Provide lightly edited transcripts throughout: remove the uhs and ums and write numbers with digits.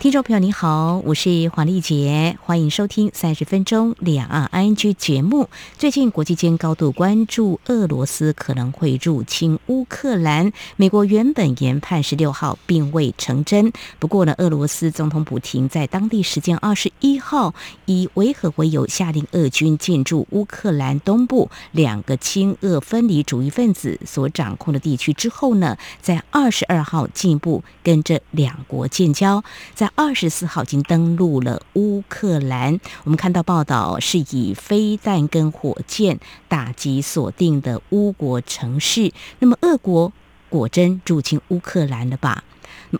听众朋友您好，我是黄丽杰，欢迎收听30分钟两岸 ING 节目。最近国际间高度关注俄罗斯可能会入侵乌克兰，美国原本研判16号并未成真，不过呢，俄罗斯总统普廷在当地时间21号以维和为由下令俄军进驻乌克兰东部两个亲俄分离主义分子所掌控的地区之后呢，在22号进一步跟着两国建交，在24号已经登陆了乌克兰。我们看到报道是以飞弹跟火箭打击锁定的乌国城市，那么俄国果真入侵乌克兰了吧？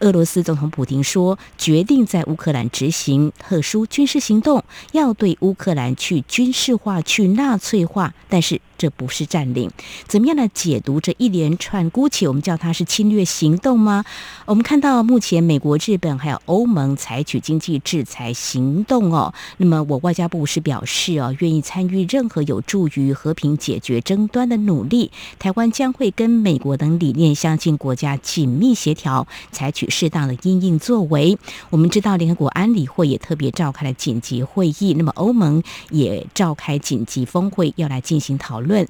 俄罗斯总统普廷说，决定在乌克兰执行特殊军事行动，要对乌克兰去军事化、去纳粹化，但是这不是占领。怎么样来解读这一连串，姑且我们叫它是侵略行动吗？我们看到目前美国、日本还有欧盟采取经济制裁行动哦。那么我外交部是表示愿意参与任何有助于和平解决争端的努力。台湾将会跟美国等理念相近国家紧密协调，采取适当的因应作为。我们知道联合国安理会也特别召开了紧急会议，那么欧盟也召开紧急峰会，要来进行讨论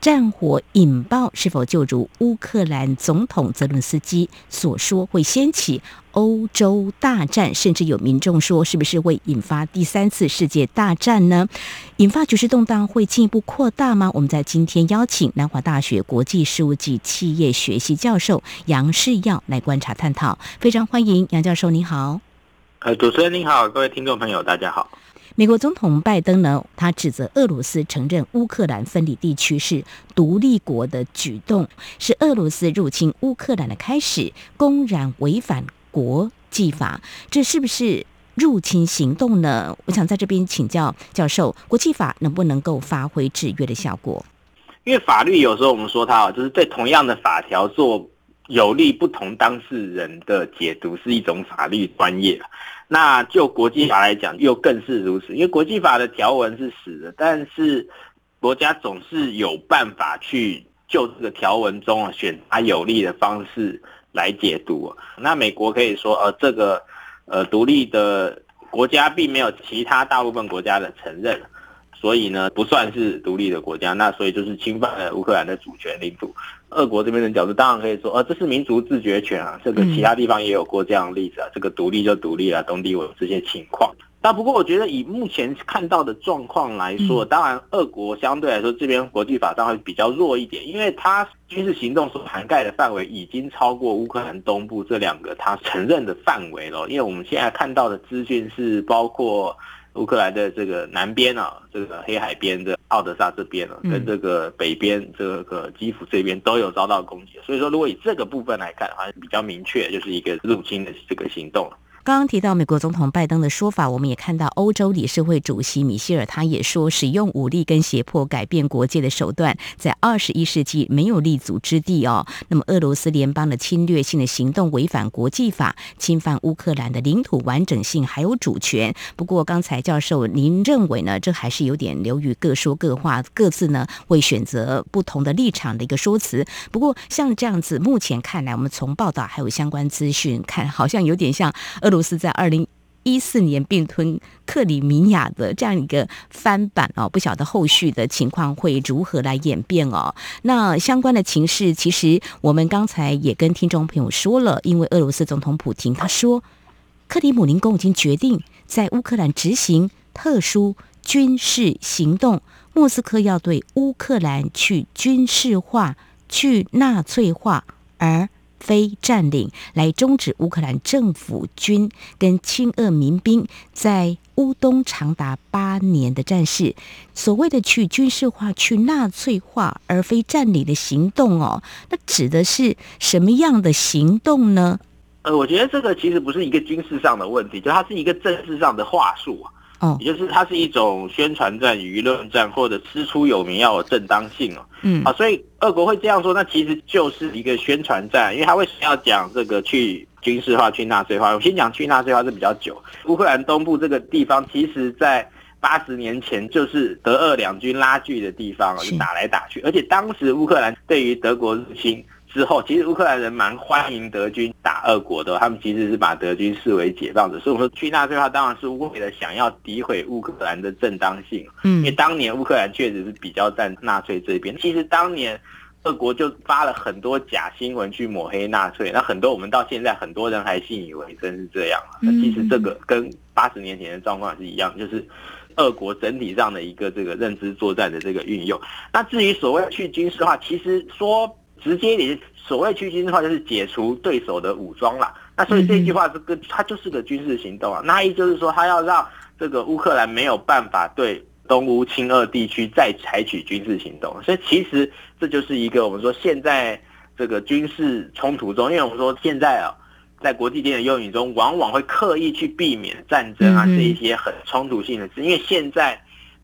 战火引爆是否就如乌克兰总统泽伦斯基所说会掀起欧洲大战，甚至有民众说是不是会引发第三次世界大战呢？引发局势动荡会进一步扩大吗？我们在今天邀请南华大学国际事务及企业学系教授杨世耀来观察探讨，非常欢迎杨教授。您好。主持人您好，各位听众朋友大家好。美国总统拜登呢，他指责俄罗斯承认乌克兰分离地区是独立国的举动，是俄罗斯入侵乌克兰的开始，公然违反国际法，这是不是入侵行动呢？我想在这边请教教授，国际法能不能够发挥制约的效果？因为法律有时候我们说它就是对同样的法条做有利不同当事人的解读，是一种法律专业。那就国际法来讲又更是如此，因为国际法的条文是死的，但是国家总是有办法去就这个条文中选它有利的方式来解读那美国可以说这个独立的国家并没有其他大部分国家的承认，所以呢不算是独立的国家，那所以就是侵犯了乌克兰的主权领土。俄国这边的角度当然可以说这是民族自决权啊，这个其他地方也有过这样的例子啊，这个独立就独立啊，东帝汶这些情况。那不过我觉得以目前看到的状况来说，当然俄国相对来说这边国际法当然比较弱一点，因为它军事行动所涵盖的范围已经超过乌克兰东部这两个它承认的范围了，因为我们现在看到的资讯是包括乌克兰的这个南边这个黑海边的奥德萨这边跟这个北边这个基辅这边都有遭到攻击，所以说如果以这个部分来看，好像比较明确就是一个入侵的这个行动。刚刚提到美国总统拜登的说法，我们也看到欧洲理事会主席米歇尔他也说，使用武力跟胁迫改变国界的手段在21世纪没有立足之地那么俄罗斯联邦的侵略性的行动违反国际法，侵犯乌克兰的领土完整性还有主权。不过刚才教授您认为呢，这还是有点流于各说各话，各自呢会选择不同的立场的一个说辞。不过像这样子目前看来，我们从报道还有相关资讯看，好像有点像俄罗斯在2014年并吞克里米亚的这样一个翻版不晓得后续的情况会如何来演变那相关的情势，其实我们刚才也跟听众朋友说了，因为俄罗斯总统普廷他说，克里姆林宫已经决定在乌克兰执行特殊军事行动，莫斯科要对乌克兰去军事化、去纳粹化，而非占领，来终止乌克兰政府军跟亲俄民兵在乌东长达8年的战事。所谓的去军事化、去纳粹化，而非占领的行动那指的是什么样的行动呢？我觉得这个其实不是一个军事上的问题，就它是一个政治上的话术也就是它是一种宣传战、舆论战，或者师出有名要有正当性所以俄国会这样说，那其实就是一个宣传战，因为他为什么要讲这个去军事化、去纳粹化。我先讲去纳粹化是比较久。乌克兰东部这个地方，其实在80年前就是德俄两军拉锯的地方，就打来打去。而且当时乌克兰对于德国入侵之后，其实乌克兰人蛮欢迎德军打俄国的，他们其实是把德军视为解放者。所以我们说去纳粹化当然是为了想要诋毁乌克兰的正当性，因为当年乌克兰确实是比较站纳粹这边。其实当年俄国就发了很多假新闻去抹黑纳粹，那很多我们到现在很多人还信以为真是这样。那其实这个跟80年前的状况是一样，就是俄国整体上的一个这个认知作战的这个运用。那至于所谓去军事化，其实说直接一点，所谓去军事化就是解除对手的武装啦。那所以这句话是跟它就是个军事行动啊。那意就是说，它要让这个乌克兰没有办法对东乌亲俄地区再采取军事行动。所以其实这就是一个我们说现在这个军事冲突中，因为我们说现在啊，在国际间的用语中，往往会刻意去避免战争啊这一些很冲突性的事，因为现在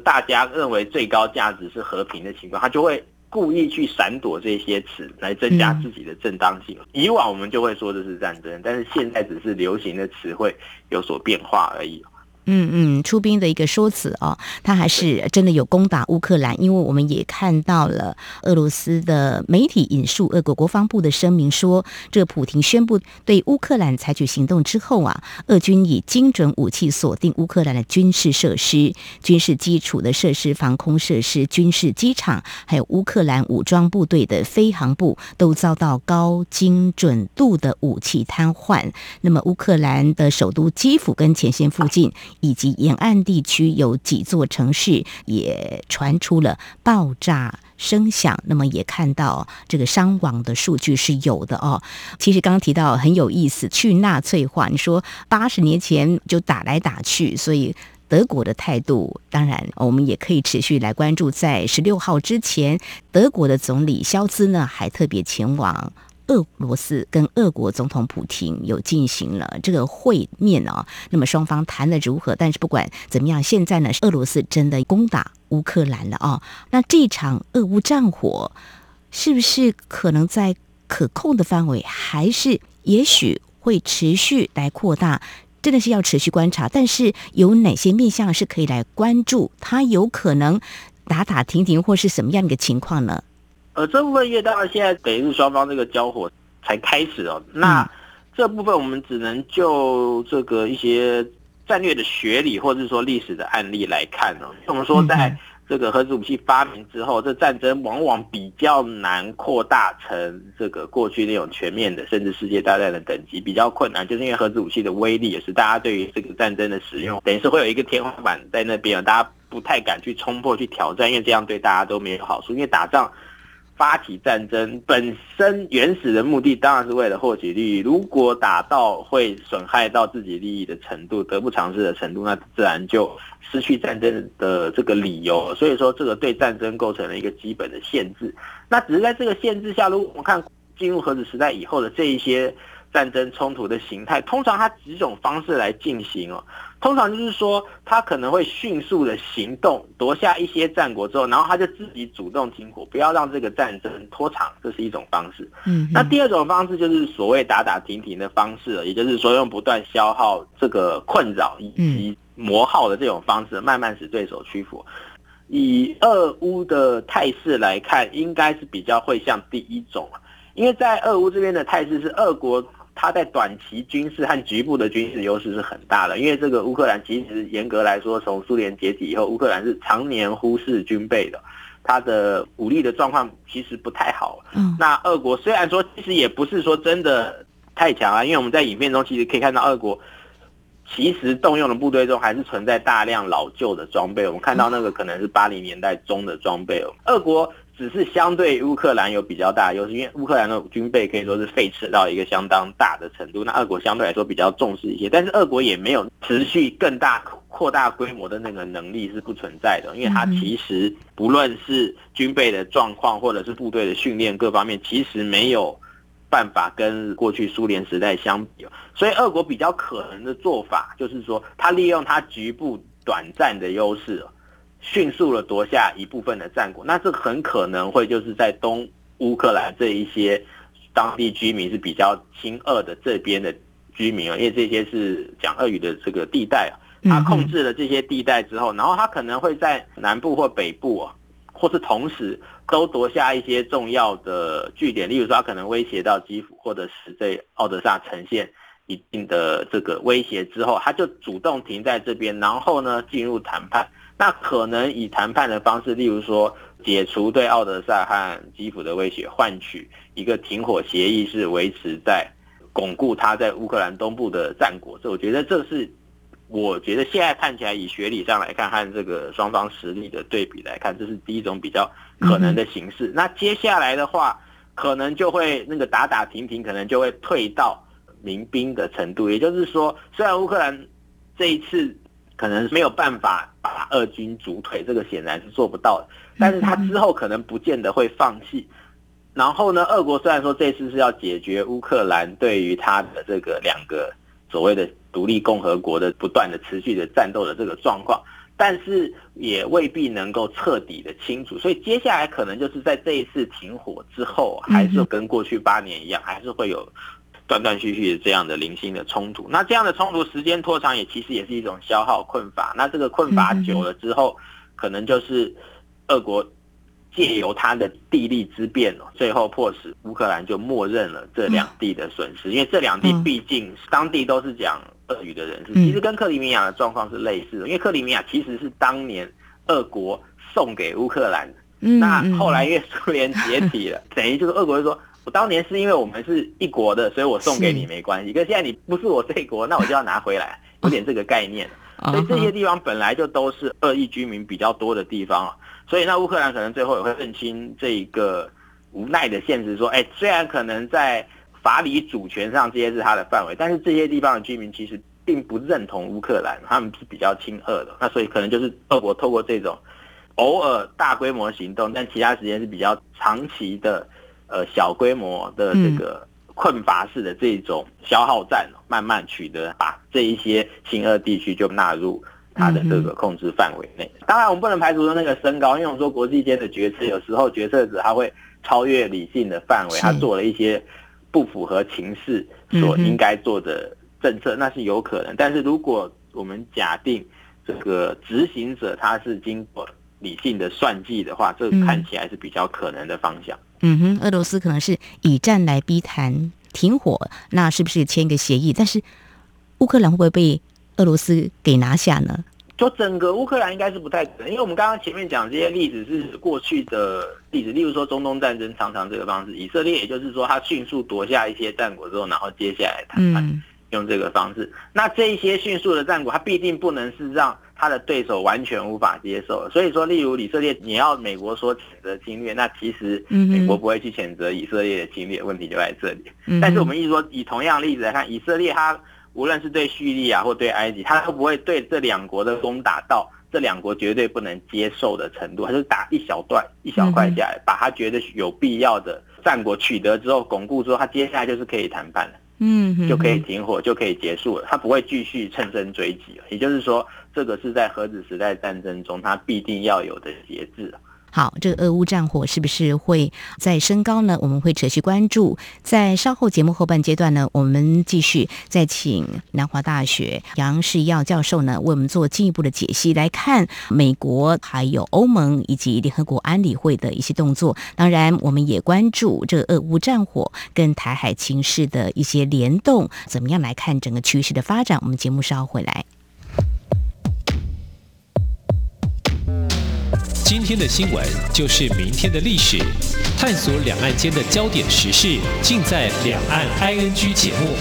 大家认为最高价值是和平的情况，他就会故意去闪躲这些词来增加自己的正当性。以往我们就会说这是战争，但是现在只是流行的词汇有所变化而已。出兵的一个说辞哦，他还是真的有攻打乌克兰，因为我们也看到了俄罗斯的媒体引述俄国国防部的声明说，这普廷宣布对乌克兰采取行动之后啊，俄军以精准武器锁定乌克兰的军事设施、军事基础的设施、防空设施、军事机场，还有乌克兰武装部队的飞航部都遭到高精准度的武器瘫痪。那么乌克兰的首都基辅跟前线附近以及沿岸地区有几座城市也传出了爆炸声响，那么也看到这个伤亡的数据是有的哦。其实刚刚提到很有意思，去纳粹化，你说80年前就打来打去，所以德国的态度，当然我们也可以持续来关注。在16号之前，德国的总理肖兹呢还特别前往俄罗斯跟俄国总统普廷有进行了这个会面哦，那么双方谈了如何？但是不管怎么样，现在呢，俄罗斯真的攻打乌克兰了哦。那这场俄乌战火是不是可能在可控的范围，还是也许会持续来扩大？真的是要持续观察。但是有哪些面向是可以来关注？它有可能打停停，或是什么样的一个情况呢？这部分越到现在北日双方这个交火才开始哦，那这部分我们只能就这个一些战略的学理或者是说历史的案例来看哦。我们说在这个核子武器发明之后，这战争往往比较难扩大成这个过去那种全面的甚至世界大战的等级，比较困难，就是因为核子武器的威力也是大家对于这个战争的使用等于是会有一个天花板在那边，大家不太敢去冲破去挑战，因为这样对大家都没有好处。因为打仗发起战争本身原始的目的当然是为了获取利益，如果打到会损害到自己利益的程度，得不偿失的程度，那自然就失去战争的这个理由。所以说这个对战争构成了一个基本的限制。那只是在这个限制下，如果我们看进入核子时代以后的这一些战争冲突的形态，通常它几种方式来进行哦。通常就是说，他可能会迅速的行动，夺下一些战果之后，然后他就自己主动停火，不要让这个战争拖长，这是一种方式。那第二种方式就是所谓打停停的方式，也就是说用不断消耗这个困扰以及磨耗的这种方式，慢慢使对手屈服。以俄乌的态势来看，应该是比较会像第一种，因为在俄乌这边的态势是俄国它在短期军事和局部的军事优势是很大的，因为这个乌克兰其实严格来说，从苏联解体以后，乌克兰是常年忽视军备的，它的武力的状况其实不太好。那俄国虽然说其实也不是说真的太强啊，因为我们在影片中其实可以看到，俄国其实动用的部队中还是存在大量老旧的装备，我们看到那个可能是80年代中的装备哦。俄国只是相对乌克兰有比较大的优势，因为乌克兰的军备可以说是废弛到一个相当大的程度，那俄国相对来说比较重视一些，但是俄国也没有持续更大扩大规模的那个能力是不存在的，因为它其实不论是军备的状况或者是部队的训练各方面，其实没有办法跟过去苏联时代相比，所以俄国比较可能的做法就是说，它利用它局部短暂的优势迅速的夺下一部分的战果，那这很可能会就是在东乌克兰这一些当地居民是比较亲俄的这边的居民啊，因为这些是讲俄语的这个地带啊，他控制了这些地带之后，然后他可能会在南部或北部啊，或是同时都夺下一些重要的据点，例如说他可能威胁到基辅，或者使对奥德萨呈现一定的这个威胁之后，他就主动停在这边，然后呢进入谈判。那可能以谈判的方式，例如说解除对奥德萨和基辅的威胁，换取一个停火协议，是维持在巩固他在乌克兰东部的战果。这我觉得这是，我觉得现在看起来以学理上来看和这个双方实力的对比来看，这是第一种比较可能的形式。那接下来的话，可能就会那个打打停停，可能就会退到民兵的程度，也就是说，虽然乌克兰这一次可能没有办法把俄军阻退，这个显然是做不到的，但是他之后可能不见得会放弃。然后呢，俄国虽然说这次是要解决乌克兰对于他的这个两个所谓的独立共和国的不断的持续的战斗的这个状况，但是也未必能够彻底的清楚，所以接下来可能就是在这一次停火之后，还是跟过去8年一样，还是会有断断续续的这样的零星的冲突。那这样的冲突时间拖长，也其实也是一种消耗困乏。那这个困乏久了之后，可能就是俄国借由他的地利之便，最后迫使乌克兰就默认了这两地的损失，因为这两地毕竟当地都是讲俄语的人士，其实跟克里米亚的状况是类似的，因为克里米亚其实是当年俄国送给乌克兰的，那后来因为苏联解体了，等于就是俄国就说，我当年是因为我们是一国的，所以我送给你没关系，可是现在你不是我这一国，那我就要拿回来，有点这个概念。所以这些地方本来就都是俄裔居民比较多的地方，所以那乌克兰可能最后也会认清这个无奈的现实，说，哎，虽然可能在法理主权上这些是他的范围，但是这些地方的居民其实并不认同乌克兰，他们是比较亲俄的，那所以可能就是俄国透过这种偶尔大规模行动，但其他时间是比较长期的小规模的这个困乏式的这种消耗战，慢慢取得把这一些亲俄地区就纳入它的这个控制范围内。当然我们不能排除说那个升高，因为我们说国际间的决策，有时候决策者他会超越理性的范围，他做了一些不符合情势所应该做的政策，那是有可能。但是如果我们假定这个执行者他是经过理性的算计的话，这看起来是比较可能的方向。俄罗斯可能是以战来逼谈停火，那是不是签一个协议？但是乌克兰会不会被俄罗斯给拿下呢？就整个乌克兰应该是不太可能，因为我们刚刚前面讲这些例子是过去的例子，例如说中东战争常常这个方式，以色列也就是说他迅速夺下一些战果之后，然后接下来谈判，用这个方式。那这一些迅速的战果，他必定不能是让他的对手完全无法接受，所以说例如以色列，你要美国说谴责侵略，那其实美国不会去谴责以色列的侵略，问题就在这里。但是我们一直说以同样例子来看，以色列他无论是对叙利亚或对埃及，他都不会对这两国的攻打到这两国绝对不能接受的程度，他就打一小段一小块下来，把他觉得有必要的战果取得之后，巩固之后，他接下来就是可以谈判了，就可以停火，就可以结束了，他不会继续乘胜追击。也就是说，这个是在核子时代战争中他必定要有的节制。好，这个俄乌战火是不是会再升高呢？我们会持续关注。在稍后节目后半阶段呢，我们继续再请南华大学杨世耀教授呢，为我们做进一步的解析，来看美国还有欧盟以及联合国安理会的一些动作。当然，我们也关注这个俄乌战火跟台海情势的一些联动，怎么样来看整个趋势的发展？我们节目稍后回来。今天的新闻就是明天的历史，探索两岸间的焦点时事，尽在《两岸 ING》节目。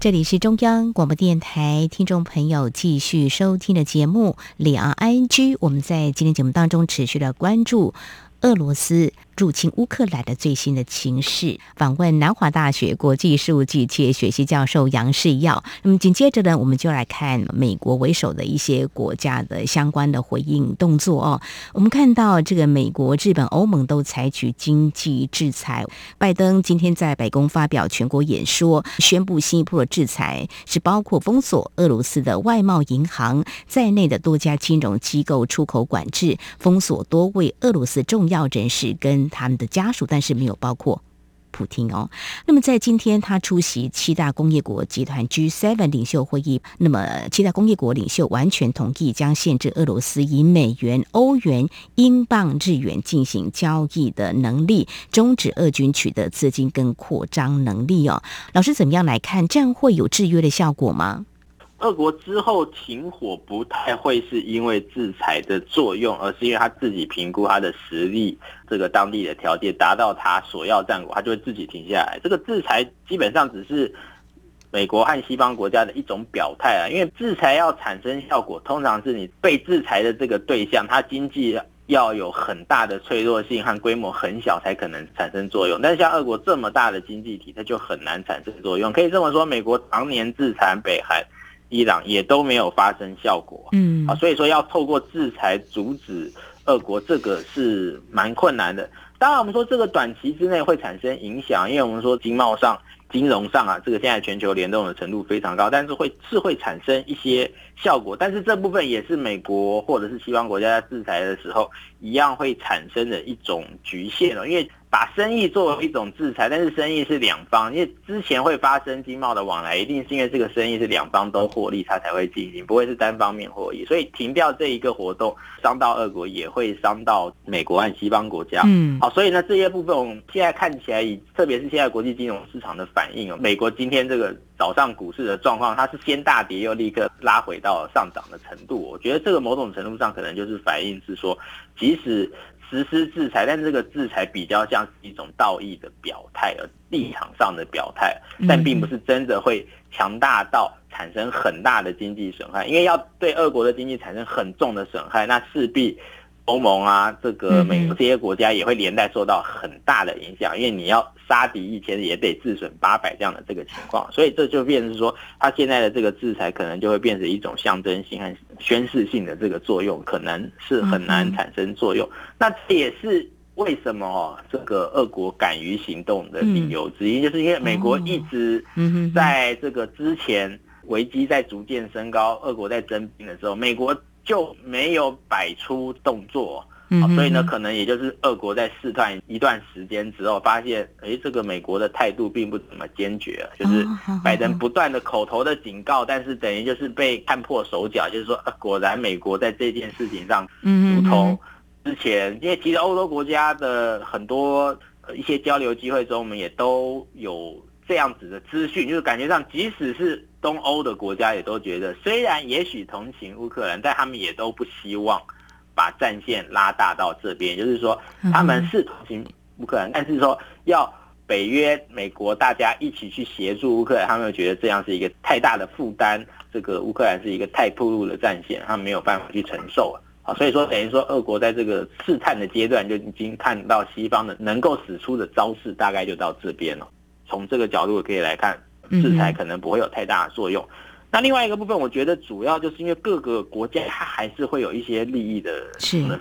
这里是中央广播电台，听众朋友继续收听的节目《两岸 ING》。我们在今天节目当中持续的关注俄罗斯入侵乌克兰的最新的情势，访问南华大学国际事务暨企业学系教授杨世耀。那么紧接着呢，我们就来看美国为首的一些国家的相关的回应动作哦。我们看到这个美国、日本、欧盟都采取经济制裁。拜登今天在白宫发表全国演说，宣布新一波的制裁是包括封锁俄罗斯的外贸银行在内的多家金融机构出口管制，封锁多位俄罗斯重要人士跟跟他们的家属，但是没有包括普丁哦。那么在今天他出席七大工业国集团 G7 领袖会议，那么七大工业国领袖完全同意将限制俄罗斯以美元、欧元、英镑、日元进行交易的能力，终止俄军取得资金跟扩张能力哦。老师怎么样来看，这样会有制约的效果吗？俄国之后停火不太会是因为制裁的作用，而是因为他自己评估他的实力，这个当地的条件达到他所要战果，他就会自己停下来。这个制裁基本上只是美国和西方国家的一种表态啊，因为制裁要产生效果，通常是你被制裁的这个对象，他经济要有很大的脆弱性和规模很小才可能产生作用，但是像俄国这么大的经济体，它就很难产生作用。可以这么说，美国常年制裁北韩、伊朗也都没有发生效果，所以说要透过制裁阻止俄国，这个是蛮困难的。当然我们说这个短期之内会产生影响，因为我们说经贸上、金融上啊，这个现在全球联动的程度非常高，但是会产生一些效果，但是这部分也是美国或者是西方国家在制裁的时候一样会产生的一种局限因为把生意作为一种制裁，但是生意是两方，因为之前会发生经贸的往来，一定是因为这个生意是两方都获利，它才会进行，不会是单方面获利。所以停掉这一个活动，伤到俄国也会伤到美国和西方国家。所以呢，这些部分我们现在看起来，特别是现在国际金融市场的反应，美国今天这个早上股市的状况，它是先大跌又立刻拉回到上涨的程度。我觉得这个某种程度上可能就是反映是说，即使实施制裁，但这个制裁比较像是一种道义的表态，立场上的表态，但并不是真的会强大到产生很大的经济损害。因为要对俄国的经济产生很重的损害，那势必欧盟啊，这个美国这些国家也会连带受到很大的影响，因为你要杀敌1000也得自损800这样的这个情况，所以这就变成说，他现在的这个制裁可能就会变成一种象征性和宣示性的这个作用，可能是很难产生作用。那这也是为什么这个俄国敢于行动的理由之一，就是因为美国一直在这个之前危机在逐渐升高，俄国在征兵的时候，美国就没有摆出动作，所以呢，可能也就是俄国在试探一段时间之后，发现，这个美国的态度并不怎么坚决，就是拜登不断的口头的警告，但是等于就是被看破手脚，就是说，果然美国在这件事情上，如同之前，因为其实欧洲国家的很多一些交流机会中，我们也都有这样子的资讯，就是感觉上，即使是东欧的国家也都觉得，虽然也许同情乌克兰，但他们也都不希望把战线拉大到这边。就是说，他们是同情乌克兰，但是说要北约、美国大家一起去协助乌克兰，他们觉得这样是一个太大的负担，这个乌克兰是一个太暴露的战线，他们没有办法去承受。所以说等于说俄国在这个试探的阶段就已经看到西方的能够使出的招式大概就到这边了。从这个角度可以来看，制裁可能不会有太大的作用。那另外一个部分，我觉得主要就是因为各个国家它还是会有一些利益的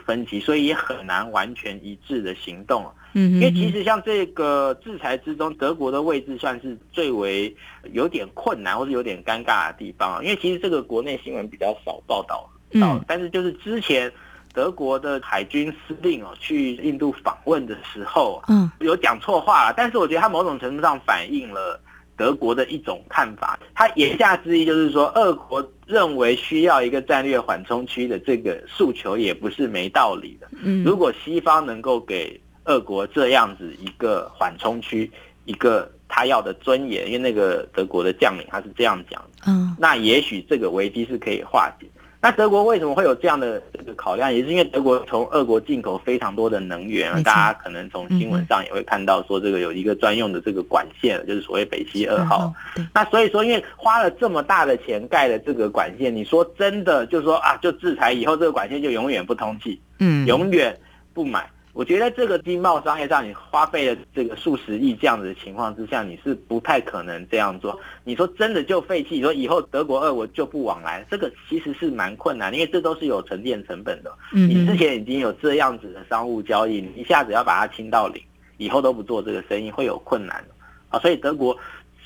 分歧，所以也很难完全一致的行动。因为其实像这个制裁之中，德国的位置算是最为有点困难或是有点尴尬的地方，因为其实这个国内新闻比较少报道到，但是就是之前德国的海军司令去印度访问的时候，有讲错话了，但是我觉得它某种程度上反映了德国的一种看法，他言下之意就是说，俄国认为需要一个战略缓冲区的这个诉求也不是没道理的。如果西方能够给俄国这样子一个缓冲区，一个他要的尊严，因为那个德国的将领他是这样讲的，那也许这个危机是可以化解。那德国为什么会有这样的这个考量，也是因为德国从俄国进口非常多的能源，大家可能从新闻上也会看到说，这个有一个专用的这个管线，就是所谓北溪2号。那所以说因为花了这么大的钱盖了这个管线，你说真的就是说就制裁以后这个管线就永远不通气，永远不买，我觉得这个经贸商业上你花费了这个数十亿这样子的情况之下，你是不太可能这样做。你说真的就废弃，你说以后德国俄国就不往来，这个其实是蛮困难，因为这都是有沉淀成本的。你之前已经有这样子的商务交易，你一下子要把它清到零，以后都不做这个生意会有困难啊。所以德国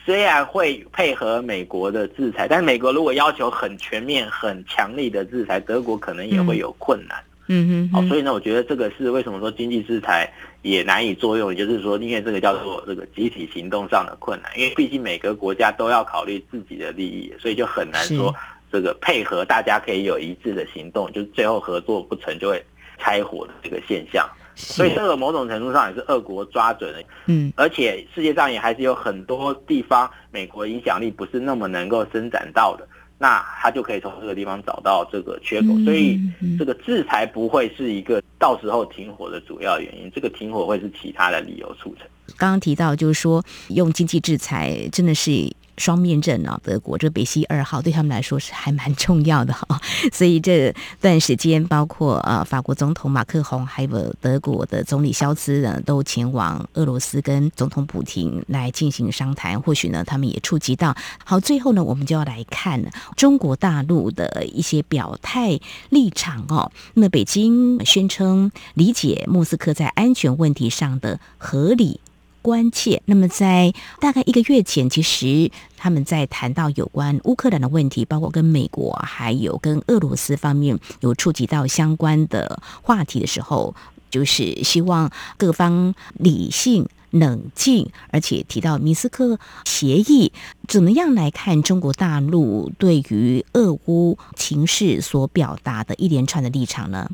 虽然会配合美国的制裁，但美国如果要求很全面很强力的制裁，德国可能也会有困难。嗯嗯。好，所以呢，我觉得这个是为什么说经济制裁也难以作用，也就是说，因为这个叫做这个集体行动上的困难，因为毕竟每个国家都要考虑自己的利益，所以就很难说这个配合大家可以有一致的行动，就是最后合作不成就会拆伙的这个现象。所以这个某种程度上也是俄国抓准了，嗯，而且世界上也还是有很多地方美国影响力不是那么能够伸展到的，那他就可以从这个地方找到这个缺口，所以这个制裁不会是一个到时候停火的主要原因，这个停火会是其他的理由促成。刚刚提到就是说用经济制裁真的是双面刃啊，德国这北溪二号对他们来说是还蛮重要的啊，所以这段时间包括法国总统马克宏还有德国的总理肖兹呢都前往俄罗斯跟总统普廷来进行商谈，或许呢他们也触及到。好，最后呢我们就要来看中国大陆的一些表态立场哦。那北京宣称理解莫斯科在安全问题上的合理关切，那么在大概一个月前，其实他们在谈到有关乌克兰的问题，包括跟美国还有跟俄罗斯方面有触及到相关的话题的时候，就是希望各方理性冷静，而且提到明斯克协议。怎么样来看中国大陆对于俄乌情势所表达的一连串的立场呢？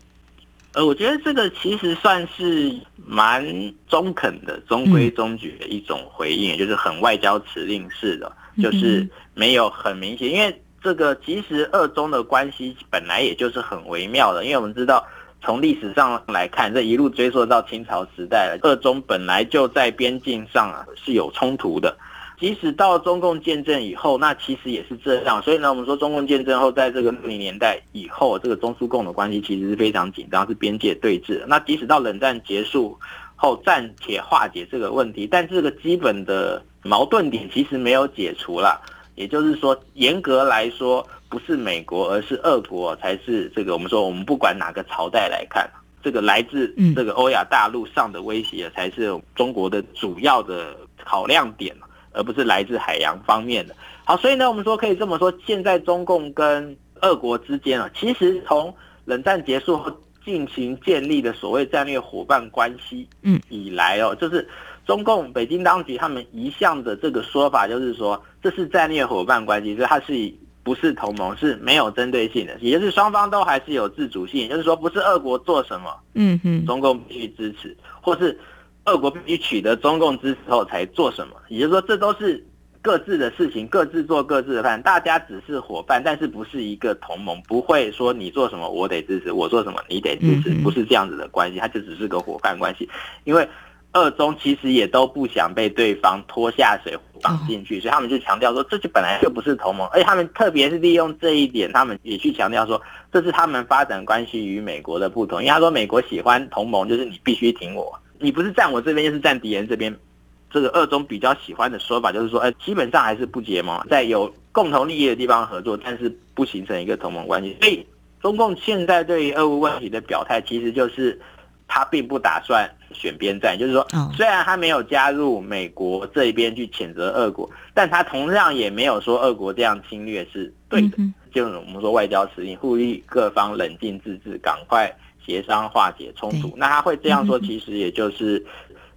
我觉得这个其实算是蛮中肯的、中规中矩的一种回应，也就是很外交辞令式的，就是没有很明显。因为这个其实俄中的关系本来也就是很微妙的，因为我们知道从历史上来看，这一路追溯到清朝时代了，俄中本来就在边境上是有冲突的。即使到中共建政以后，那其实也是这样。所以呢，我们说中共建政后，在这个60年代以后，这个中苏共的关系其实是非常紧张，是边界对峙。那即使到冷战结束后，暂且化解这个问题，但这个基本的矛盾点其实没有解除啦。也就是说，严格来说，不是美国，而是俄国才是这个我们说，我们不管哪个朝代来看，这个来自这个欧亚大陆上的威胁才是中国的主要的考量点，而不是来自海洋方面的。好，所以呢，我们说可以这么说，现在中共跟俄国之间其实从冷战结束后进行建立的所谓战略伙伴关系以来就是中共北京当局他们一向的这个说法，就是说这是战略伙伴关系，所以它是不是同盟，是没有针对性的，也就是双方都还是有自主性，就是说不是俄国做什么，中共必须支持，或是俄国必须取得中共支持后才做什么，也就是说这都是各自的事情，各自做各自的判，大家只是伙伴，但是不是一个同盟，不会说你做什么我得支持，我做什么你得支持，不是这样子的关系，它就只是个伙伴关系。因为俄中其实也都不想被对方拖下水绑进去，所以他们就强调说这就本来就不是同盟，而且他们特别是利用这一点，他们也去强调说这是他们发展关系与美国的不同，因为他说美国喜欢同盟，就是你必须挺我，你不是站我这边就是站敌人这边。这个俄中比较喜欢的说法就是说基本上还是不结盟，在有共同利益的地方合作，但是不形成一个同盟关系。所以中共现在对于俄乌问题的表态其实就是他并不打算选边站，就是说虽然他没有加入美国这边去谴责俄国，但他同样也没有说俄国这样侵略是对的，就是我们说外交辞令，呼吁各方冷静自治，赶快协商化解冲突。那他会这样说，其实也就是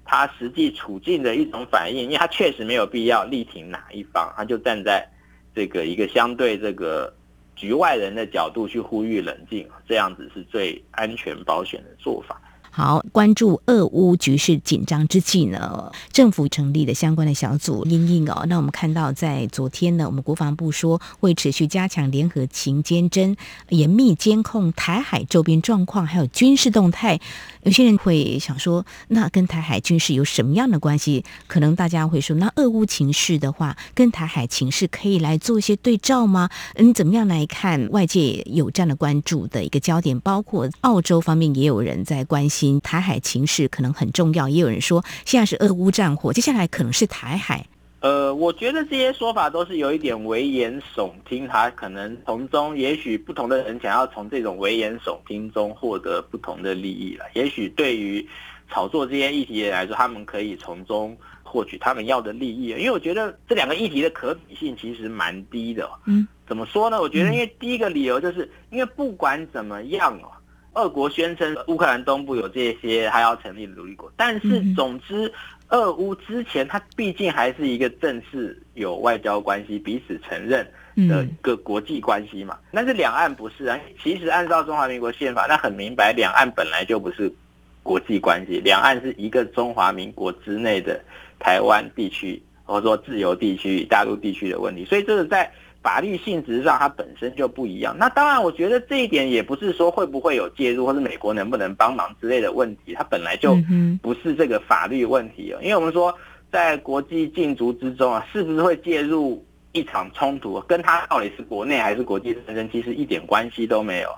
他实际处境的一种反应，因为他确实没有必要力挺哪一方，他就站在这个一个相对这个局外人的角度去呼吁冷静，这样子是最安全保险的做法。好，关注俄乌局势紧张之际呢，政府成立的相关的小组因应那我们看到在昨天呢，我们国防部说会持续加强联合勤监侦，严密监控台海周边状况还有军事动态。有些人会想说，那跟台海军事有什么样的关系？可能大家会说，那俄乌情势的话跟台海情势可以来做一些对照吗？你怎么样来看外界有这样的关注的一个焦点？包括澳洲方面也有人在关心台海情势可能很重要，也有人说现在是俄乌战火，接下来可能是台海。我觉得这些说法都是有一点危言耸听，他可能从中也许不同的人想要从这种危言耸听中获得不同的利益了。也许对于炒作这些议题来说，他们可以从中获取他们要的利益，因为我觉得这两个议题的可比性其实蛮低的。怎么说呢？我觉得因为第一个理由就是因为不管怎么样俄国宣称乌克兰东部有这些，还要成立独立国，但是总之俄乌之前它毕竟还是一个正式有外交关系彼此承认的一个国际关系嘛，但是两岸不是啊。其实按照中华民国宪法，那很明白，两岸本来就不是国际关系，两岸是一个中华民国之内的台湾地区或者说自由地区、大陆地区的问题，所以这个在法律性质上它本身就不一样。那当然我觉得这一点也不是说会不会有介入或是美国能不能帮忙之类的问题，它本来就不是这个法律问题了。因为我们说在国际竞逐之中啊，是不是会介入一场冲突，跟它到底是国内还是国际战争其实一点关系都没有。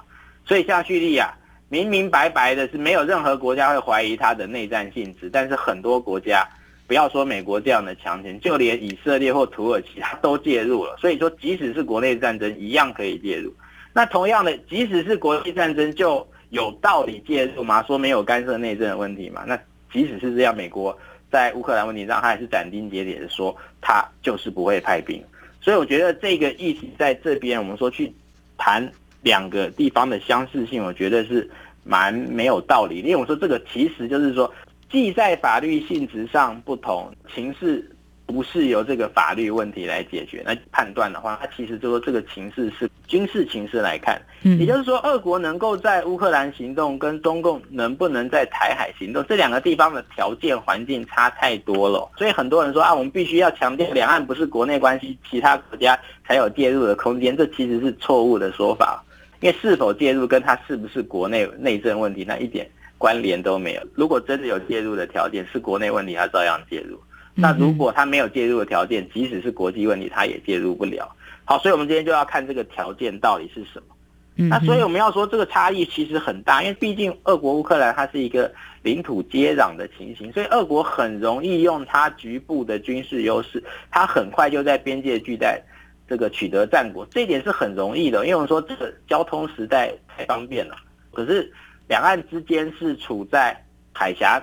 所以像叙利亚明明白白的是没有任何国家会怀疑它的内战性质，但是很多国家，不要说美国这样的强权，就连以色列或土耳其他都介入了。所以说即使是国内战争一样可以介入，那同样的即使是国际战争就有道理介入嘛，说没有干涉内政的问题嘛。那即使是这样，美国在乌克兰问题上他还是斩钉截铁的说他就是不会派兵。所以我觉得这个议题在这边我们说去谈两个地方的相似性，我觉得是蛮没有道理。因为我说这个其实就是说既在法律性质上不同，情势不是由这个法律问题来解决，那判断的话，它其实就说这个情势是军事情势来看，也就是说俄国能够在乌克兰行动跟中共能不能在台海行动这两个地方的条件环境差太多了。所以很多人说啊，我们必须要强调两岸不是国内关系，其他国家才有介入的空间，这其实是错误的说法。因为是否介入跟它是不是国内内政问题那一点关联都没有。如果真的有介入的条件是国内问题，它照样介入，那如果它没有介入的条件，即使是国际问题它也介入不了。好，所以我们今天就要看这个条件到底是什么。那所以我们要说这个差异其实很大，因为毕竟俄国乌克兰它是一个领土接壤的情形，所以俄国很容易用它局部的军事优势，它很快就在边界地带这个取得战果，这一点是很容易的，因为我们说这个交通时代太方便了。可是两岸之间是处在海峡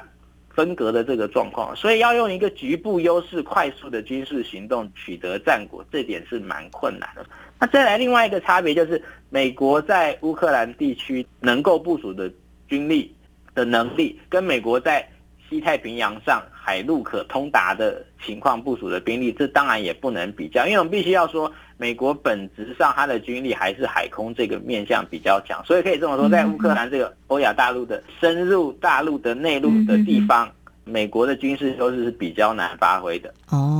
分隔的这个状况，所以要用一个局部优势快速的军事行动取得战果，这点是蛮困难的。那再来另外一个差别就是美国在乌克兰地区能够部署的军力的能力，跟美国在西太平洋上海陆可通达的情况部署的兵力，这当然也不能比较，因为我们必须要说美国本质上它的军力还是海空这个面向比较强。所以可以这么说，在乌克兰这个欧亚大陆的深入大陆的内陆的地方，美国的军事优势是比较难发挥的。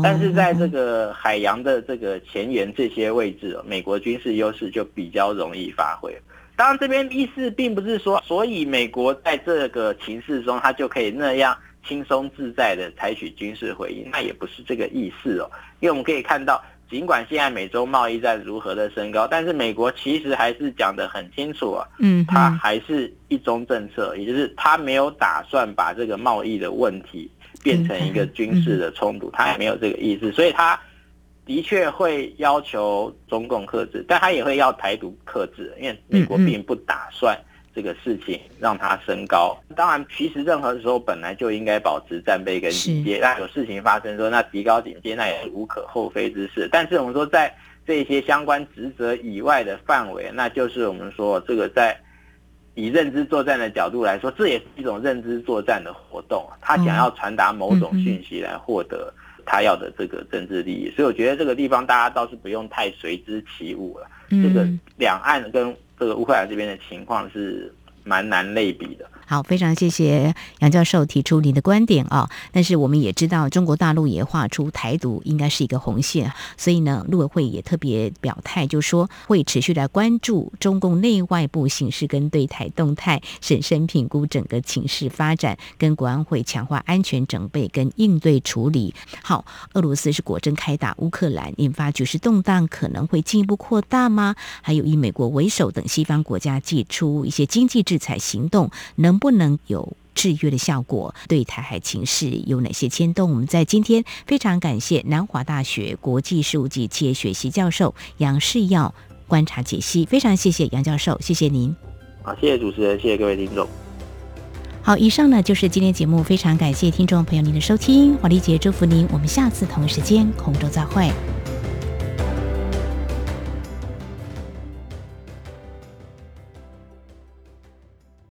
但是在这个海洋的这个前沿这些位置，美国军事优势就比较容易发挥。当然这边意思并不是说所以美国在这个情势中它就可以那样轻松自在的采取军事回应，那也不是这个意思哦。因为我们可以看到尽管现在美洲贸易战如何的升高，但是美国其实还是讲得很清楚啊，它还是一中政策，也就是它没有打算把这个贸易的问题变成一个军事的冲突，它也没有这个意思。所以它的确会要求中共克制，但他也会要台独克制，因为美国并不打算这个事情让它升高。当然其实任何时候本来就应该保持战备跟警戒，那有事情发生说那提高警戒那也是无可厚非之事。但是我们说在这些相关职责以外的范围，那就是我们说这个在以认知作战的角度来说，这也是一种认知作战的活动，他想要传达某种讯息来获得他要的这个政治利益。所以我觉得这个地方大家倒是不用太随之起舞了。这个两岸跟这个乌克兰这边的情况是蛮难类比的。好，非常谢谢杨教授提出您的观点啊。但是我们也知道中国大陆也划出台独应该是一个红线，所以呢陆委会也特别表态，就说会持续来关注中共内外部形势跟对台动态，审慎评估整个情势发展，跟国安会强化安全整备跟应对处理。好，俄罗斯是果真开打乌克兰，引发局势动荡可能会进一步扩大吗？还有以美国为首等西方国家祭出一些经济制裁行动，能不能有制约的效果？对台海情势有哪些牵动？我们在今天非常感谢南华大学国际事务及企业学系教授杨世耀观察解析，非常谢谢杨教授，谢谢您。好，谢谢主持人，谢谢各位听众。好，以上呢就是今天节目，非常感谢听众朋友您的收听，华丽姐祝福您，我们下次同时间空中再会。